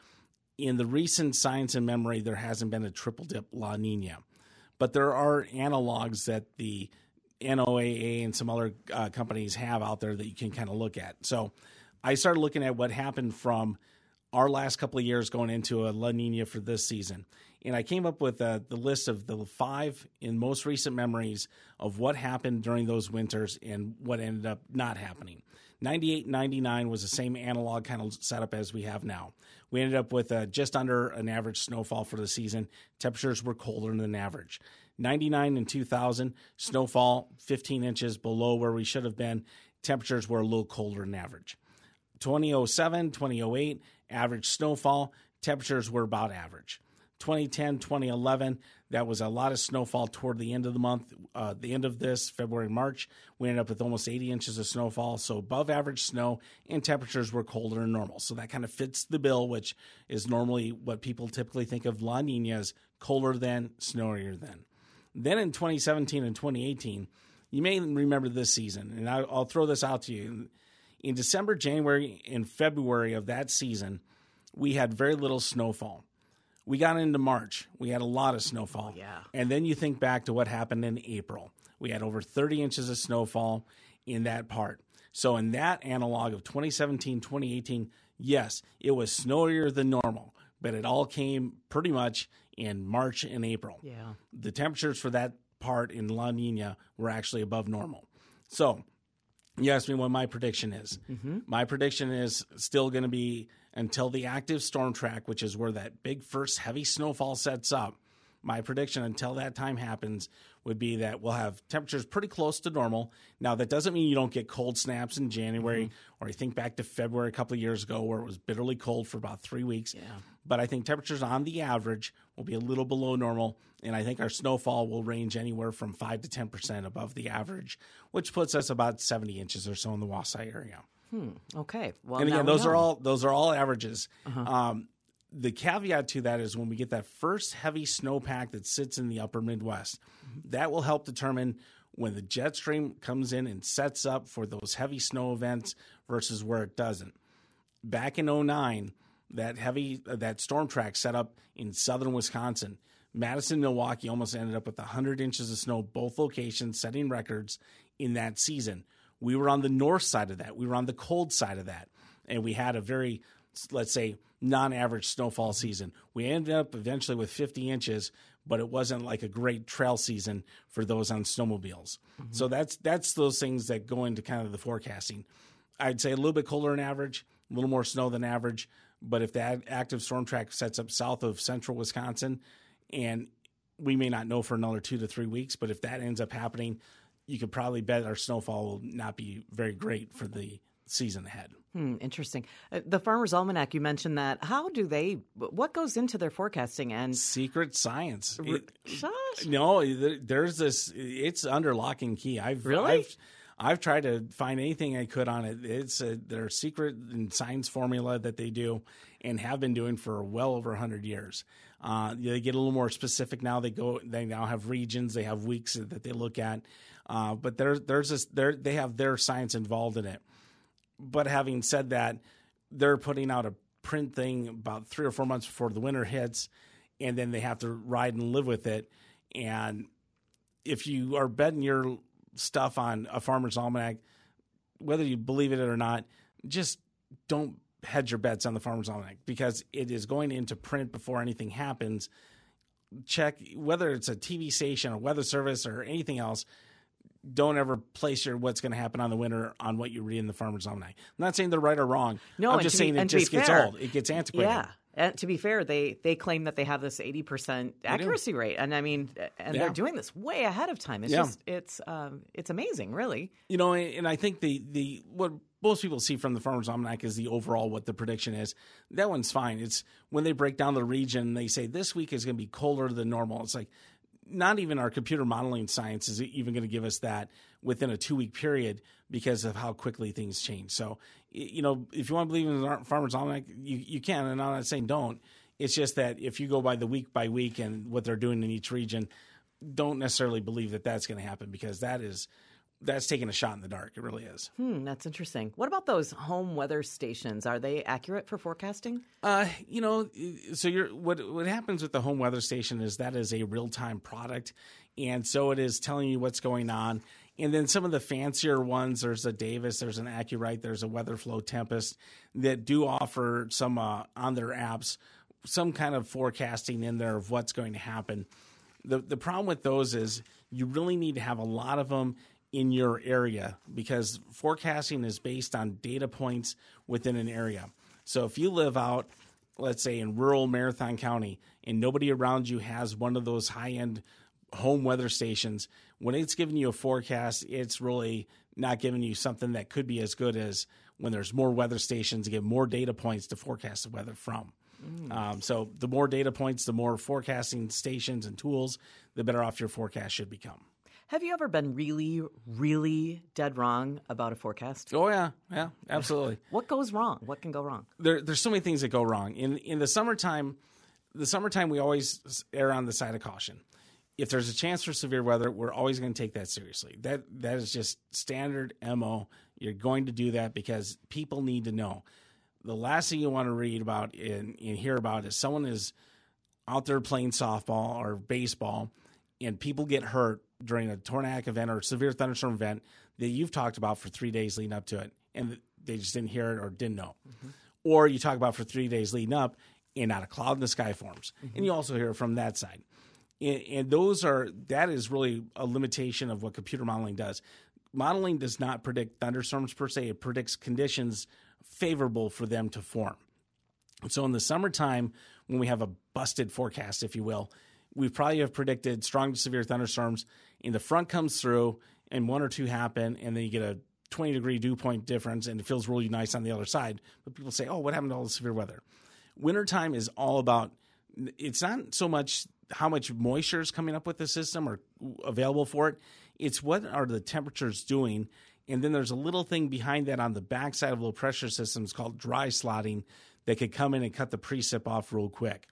In the recent science and memory, there hasn't been a triple dip La Nina, but there are analogs that the N O A A and some other uh, companies have out there that you can kind of look at. So I started looking at what happened from our last couple of years going into a La Nina for this season. And I came up with uh, the list of the five in most recent memories of what happened during those winters and what ended up not happening. ninety-eight ninety-nine was the same analog kind of setup as we have now. We ended up with uh, just under an average snowfall for the season. Temperatures were colder than average. ninety-nine and two thousand, snowfall fifteen inches below where we should have been. Temperatures were a little colder than average. twenty oh seven, twenty oh eight, average snowfall. Temperatures were about average. twenty ten, twenty eleven, that was a lot of snowfall toward the end of the month. Uh, the end of this, February, March, we ended up with almost eighty inches of snowfall, so above average snow, and temperatures were colder than normal. So that kind of fits the bill, which is normally what people typically think of La Nina as colder than, snowier than. Then in twenty seventeen and twenty eighteen, you may remember this season, and I'll throw this out to you. In December, January, and February of that season, we had very little snowfall. We got into March. We had a lot of snowfall. Oh, yeah. And then you think back to what happened in April. We had over thirty inches of snowfall in that part. So in that analog of twenty seventeen, twenty eighteen, yes, it was snowier than normal, but it all came pretty much in March and April. Yeah. The temperatures for that part in La Nina were actually above normal. So you asked me what my prediction is. Mm-hmm. My prediction is still going to be until the active storm track, which is where that big first heavy snowfall sets up. My prediction until that time happens would be that we'll have temperatures pretty close to normal. Now, that doesn't mean you don't get cold snaps in January, mm-hmm. or you think back to February a couple of years ago where it was bitterly cold for about three weeks. Yeah. But I think temperatures on the average will be a little below normal, and I think our snowfall will range anywhere from five to ten percent above the average, which puts us about seventy inches or so in the Wausau area. Hmm. Okay. Well, and again, those are all those are all averages. Uh-huh. Um, the caveat to that is when we get that first heavy snowpack that sits in the upper Midwest, that will help determine when the jet stream comes in and sets up for those heavy snow events versus where it doesn't. Back in oh nine, that heavy uh, that storm track set up in southern Wisconsin. Madison, Milwaukee almost ended up with one hundred inches of snow, both locations setting records in that season. We were on the north side of that. We were on the cold side of that. And we had a very, let's say, non-average snowfall season. We ended up eventually with fifty inches, but it wasn't like a great trail season for those on snowmobiles. Mm-hmm. So that's that's those things that go into kind of the forecasting. I'd say a little bit colder than average, a little more snow than average. But if that active storm track sets up south of central Wisconsin, and we may not know for another two to three weeks, but if that ends up happening, you could probably bet our snowfall will not be very great for the season ahead. Hmm, interesting. Uh, the Farmer's Almanac, you mentioned that. How do they, what goes into their forecasting? And secret science. Re- it, no, there's this, it's under lock and key. I've Really? I've, I've tried to find anything I could on it. It's a, their secret and science formula that they do and have been doing for well over one hundred years. Uh, they get a little more specific now. They go. They now have regions. They have weeks that they look at. Uh, but there, there's this, there, they have their science involved in it. But having said that, they're putting out a print thing about three or four months before the winter hits, and then they have to ride and live with it. And if you are betting your stuff on a Farmer's Almanac, whether you believe it or not, just don't hedge your bets on the Farmer's Almanac, because it is going into print before anything happens. Check whether it's a T V station or weather service or anything else. Don't ever place your what's going to happen on the winter on what you read in the Farmer's Almanac. I'm not saying they're right or wrong. No, I'm just saying it just gets old. It gets antiquated. Yeah. And to be fair, they, they claim that they have this eighty percent accuracy rate. And I mean, and yeah. they're doing this way ahead of time. It's yeah. just, it's, um, it's amazing, really. You know, and I think the, the, what most people see from the Farmer's Almanac is the overall, what the prediction is. That one's fine. It's when they break down the region, they say this week is going to be colder than normal. It's like, not even our computer modeling science is even going to give us that within a two week period because of how quickly things change. So, you know, if you want to believe in the Farmer's Almanac, you, you can, and I'm not saying don't. It's just that if you go by the week by week and what they're doing in each region, don't necessarily believe that that's going to happen, because that is, that's taking a shot in the dark. It really is. Hmm, that's interesting. What about those home weather stations? Are they accurate for forecasting? Uh, you know, so you're, what what happens with the home weather station is that is a real-time product, and so it is telling you what's going on. And then some of the fancier ones, there's a Davis, there's an Accurite, there's a WeatherFlow Tempest, that do offer some uh, on their apps some kind of forecasting in there of what's going to happen. The the problem with those is you really need to have a lot of them in your area, because forecasting is based on data points within an area. So if you live out, let's say, in rural Marathon County, and nobody around you has one of those high-end home weather stations, when it's giving you a forecast, it's really not giving you something that could be as good as when there's more weather stations to get more data points to forecast the weather from. Mm. Um, so the more data points, the more forecasting stations and tools, the better off your forecast should become. Have you ever been really, really dead wrong about a forecast? Oh, yeah. Yeah, absolutely. What goes wrong? What can go wrong? There, there's so many things that go wrong. In in the summertime, the summertime, we always err on the side of caution. If there's a chance for severe weather, we're always going to take that seriously. That That is just standard M O. You're going to do that because people need to know. The last thing you want to read about and, and hear about is someone is out there playing softball or baseball and people get hurt during a tornadic event or severe thunderstorm event that you've talked about for three days leading up to it, and they just didn't hear it or didn't know. Mm-hmm. Or you talk about for three days leading up, and not a cloud in the sky forms. Mm-hmm. And you also hear it from that side. And, and those are that is really a limitation of what computer modeling does. Modeling does not predict thunderstorms per se. It predicts conditions favorable for them to form. So in the summertime, when we have a busted forecast, if you will, we probably have predicted strong to severe thunderstorms, and the front comes through, and one or two happen, and then you get a twenty-degree dew point difference, and it feels really nice on the other side. But people say, oh, what happened to all the severe weather? Wintertime is all about – it's not so much how much moisture is coming up with the system or available for it. It's what are the temperatures doing, and then there's a little thing behind that on the backside of low-pressure systems called dry slotting that could come in and cut the precip off real quick.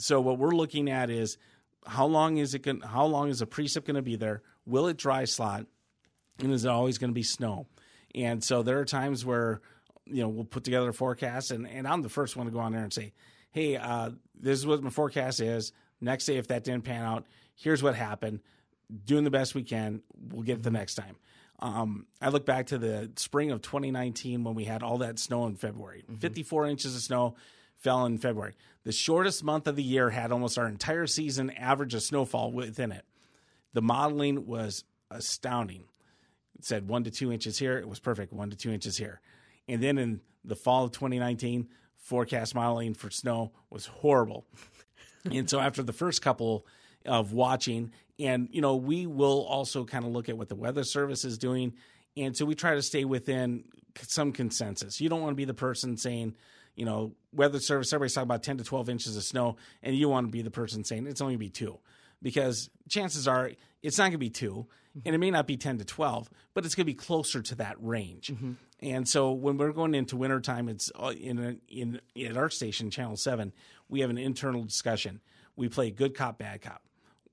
So what we're looking at is how long is it going, how long is a precip going to be there? Will it dry slot? And is it always going to be snow? And so there are times where, you know, we'll put together a forecast, and, and I'm the first one to go on there and say, hey, uh, this is what my forecast is. Next day, if that didn't pan out, here's what happened. Doing the best we can. We'll get it the next time. Um, I look back to the spring of twenty nineteen when we had all that snow in February, mm-hmm. fifty-four inches of snow. Fell in February. The shortest month of the year had almost our entire season average of snowfall within it. The modeling was astounding. It said one to two inches here. It was perfect, one to two inches here. And then in the fall of twenty nineteen, forecast modeling for snow was horrible. And so after the first couple of watching, and, you know, we will also kind of look at what the weather service is doing. And so we try to stay within some consensus. You don't want to be the person saying, you know, weather service, everybody's talking about ten to twelve inches of snow, and you want to be the person saying it's only going to be two, because chances are it's not going to be two, and it may not be ten to twelve, but it's going to be closer to that range. Mm-hmm. And so when we're going into wintertime, it's in, in at our station, Channel seven, we have an internal discussion. We play good cop, bad cop.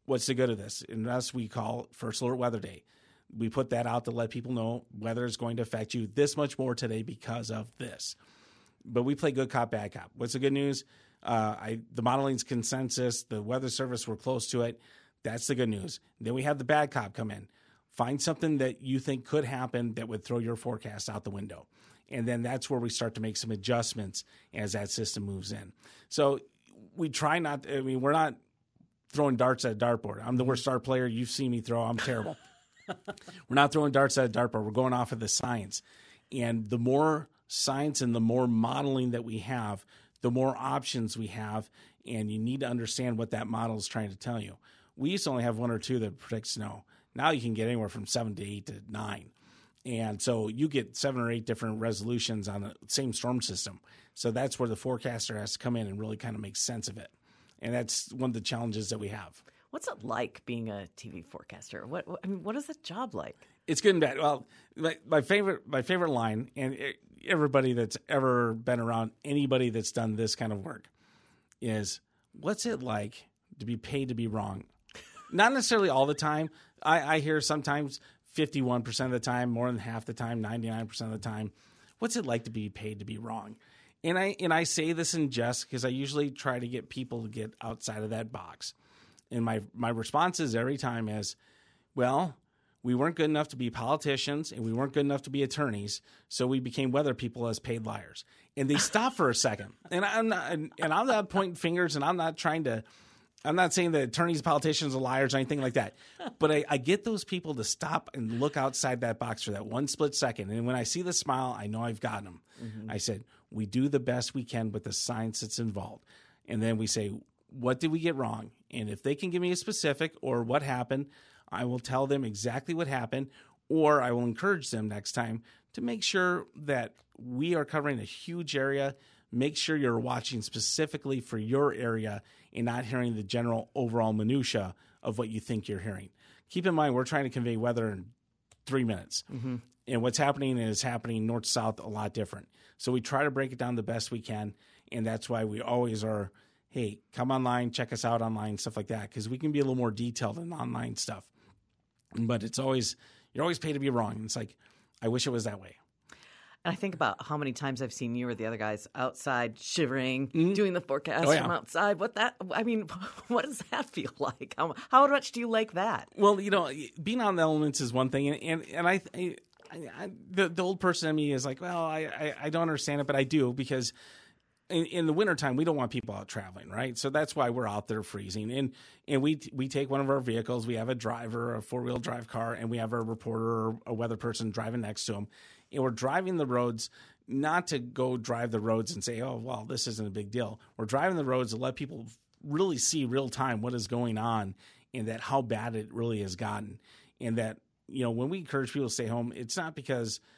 What's the good of this? And that's we call First Alert Weather Day. We put that out to let people know weather is going to affect you this much more today because of this. but we play good cop, bad cop. What's the good news? Uh, I the modeling's consensus. The Weather Service, we're close to it. That's the good news. Then we have the bad cop come in. Find something that you think could happen that would throw your forecast out the window. And then that's where we start to make some adjustments as that system moves in. So we try not – I mean, we're not throwing darts at a dartboard. I'm the worst dart player you've seen me throw. I'm terrible. We're not throwing darts at a dartboard. We're going off of the science. And the more science and the more modeling that we have, the more options we have, and you need to understand what that model is trying to tell you. We used to only have one or two that predict snow. Now you can get anywhere from seven to eight to nine. And so you get seven or eight different resolutions on the same storm system. So that's where the forecaster has to come in and really kind of make sense of it. And that's one of the challenges that we have. What's it like being a T V forecaster? What I mean, what is the job like? It's good and bad. Well, my, my favorite my favorite line, and everybody that's ever been around anybody that's done this kind of work, is what's it like to be paid to be wrong? Not necessarily all the time. I, I hear sometimes fifty-one percent of the time, more than half the time, ninety-nine percent of the time. What's it like to be paid to be wrong? And I and I say this in jest because I usually try to get people to get outside of that box. And my, my responses every time is, well, we weren't good enough to be politicians and we weren't good enough to be attorneys, so we became weather people as paid liars. And they stop for a second. And I'm not, and, and I'm not pointing fingers, and I'm not trying to I'm not saying that attorneys, politicians are liars or anything like that, but I, I get those people to stop and look outside that box for that one split second. And when I see the smile, I know I've gotten them. Mm-hmm. I said, we do the best we can with the science that's involved. And then we say, what did we get wrong? And if they can give me a specific or what happened, I will tell them exactly what happened, or I will encourage them next time to make sure that we are covering a huge area. Make sure you're watching specifically for your area and not hearing the general overall minutia of what you think you're hearing. Keep in mind, we're trying to convey weather in three minutes. Mm-hmm. And what's happening is happening north-south a lot different. So we try to break it down the best we can, and that's why we always are, hey, come online, check us out online, stuff like that, because we can be a little more detailed in online stuff. But it's always – you're always paid to be wrong. And it's like, I wish it was that way. And I think about how many times I've seen you or the other guys outside shivering, mm-hmm. doing the forecast oh, yeah. from outside. What that – I mean, what does that feel like? How, how much do you like that? Well, you know, being on the elements is one thing. And and, and I, I, I the, the old person in me is like, well, I, I, I don't understand it, but I do because – In, in the wintertime, we don't want people out traveling, right? So that's why we're out there freezing. And and we we take one of our vehicles. We have a driver, a four-wheel drive car, and we have a reporter or a weather person driving next to them. And we're driving the roads not to go drive the roads and say, oh, well, this isn't a big deal. We're driving the roads to let people really see real time what is going on and that how bad it really has gotten. And that, you know, when we encourage people to stay home, it's not because –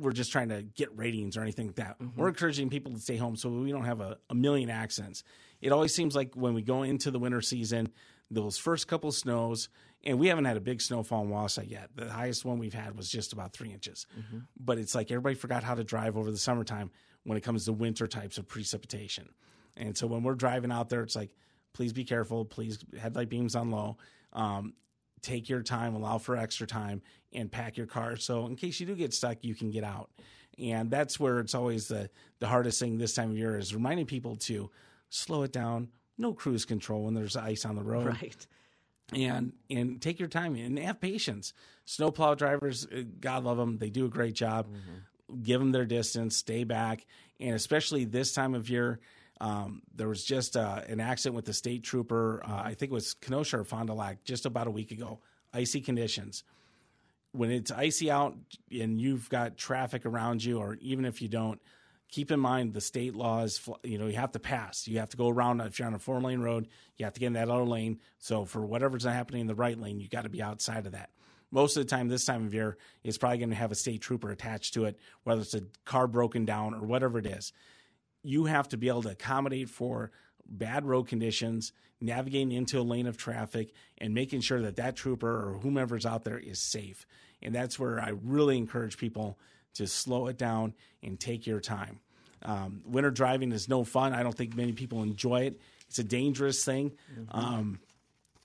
we're just trying to get ratings or anything like that. Mm-hmm. We're encouraging people to stay home so we don't have a, a million accidents. It always seems like when we go into the winter season, those first couple snows, and we haven't had a big snowfall in Wausau yet. The highest one we've had was just about three inches. Mm-hmm. But it's like everybody forgot how to drive over the summertime when it comes to winter types of precipitation. And so when we're driving out there, it's like, please be careful. Please headlight beams on low. Um, Take your time, allow for extra time, and pack your car. So in case you do get stuck, you can get out. And that's where it's always the, the hardest thing this time of year is reminding people to slow it down. No cruise control when there's ice on the road. Right. And and take your time and have patience. Snowplow drivers, God love them. They do a great job. Mm-hmm. Give them their distance. Stay back. And especially this time of year, Um, there was just uh, an accident with the state trooper. Uh, I think it was Kenosha or Fond du Lac just about a week ago. Icy conditions. When it's icy out and you've got traffic around you, or even if you don't, keep in mind the state laws, you know, you have to pass. You have to go around. If you're on a four-lane road, you have to get in that other lane. So for whatever's not happening in the right lane, you got to be outside of that. Most of the time this time of year, it's probably going to have a state trooper attached to it, whether it's a car broken down or whatever it is. You have to be able to accommodate for bad road conditions, navigating into a lane of traffic, and making sure that that trooper or whomever's out there is safe. And that's where I really encourage people to slow it down and take your time. Um, winter driving is no fun. I don't think many people enjoy it. It's a dangerous thing, mm-hmm. um,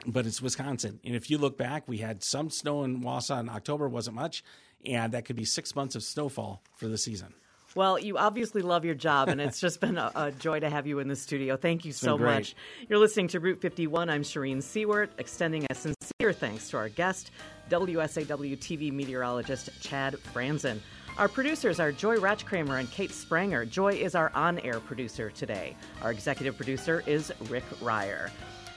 but it's Wisconsin. And if you look back, we had some snow in Wausau in October, wasn't much, and that could be six months of snowfall for the season. Well, you obviously love your job, and it's just been a, a joy to have you in the studio. Thank you so much. You're listening to Route fifty-one. I'm Shereen Siewert, extending a sincere thanks to our guest, W S A W T V meteorologist Chad Franzen. Our producers are Joy Ratchkramer and Kate Spranger. Joy is our on-air producer today. Our executive producer is Rick Ryer.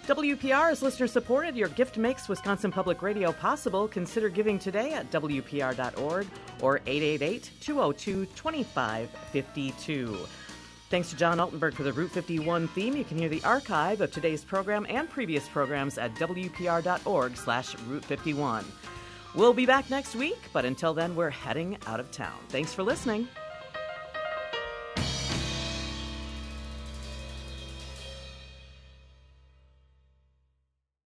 W P R is listener-supported. Your gift makes Wisconsin Public Radio possible. Consider giving today at W P R dot org or eight eight eight, two oh two, two five five two. Thanks to John Altenberg for the Route fifty-one theme. You can hear the archive of today's program and previous programs at W P R dot org slash Route fifty-one. We'll be back next week, but until then, we're heading out of town. Thanks for listening.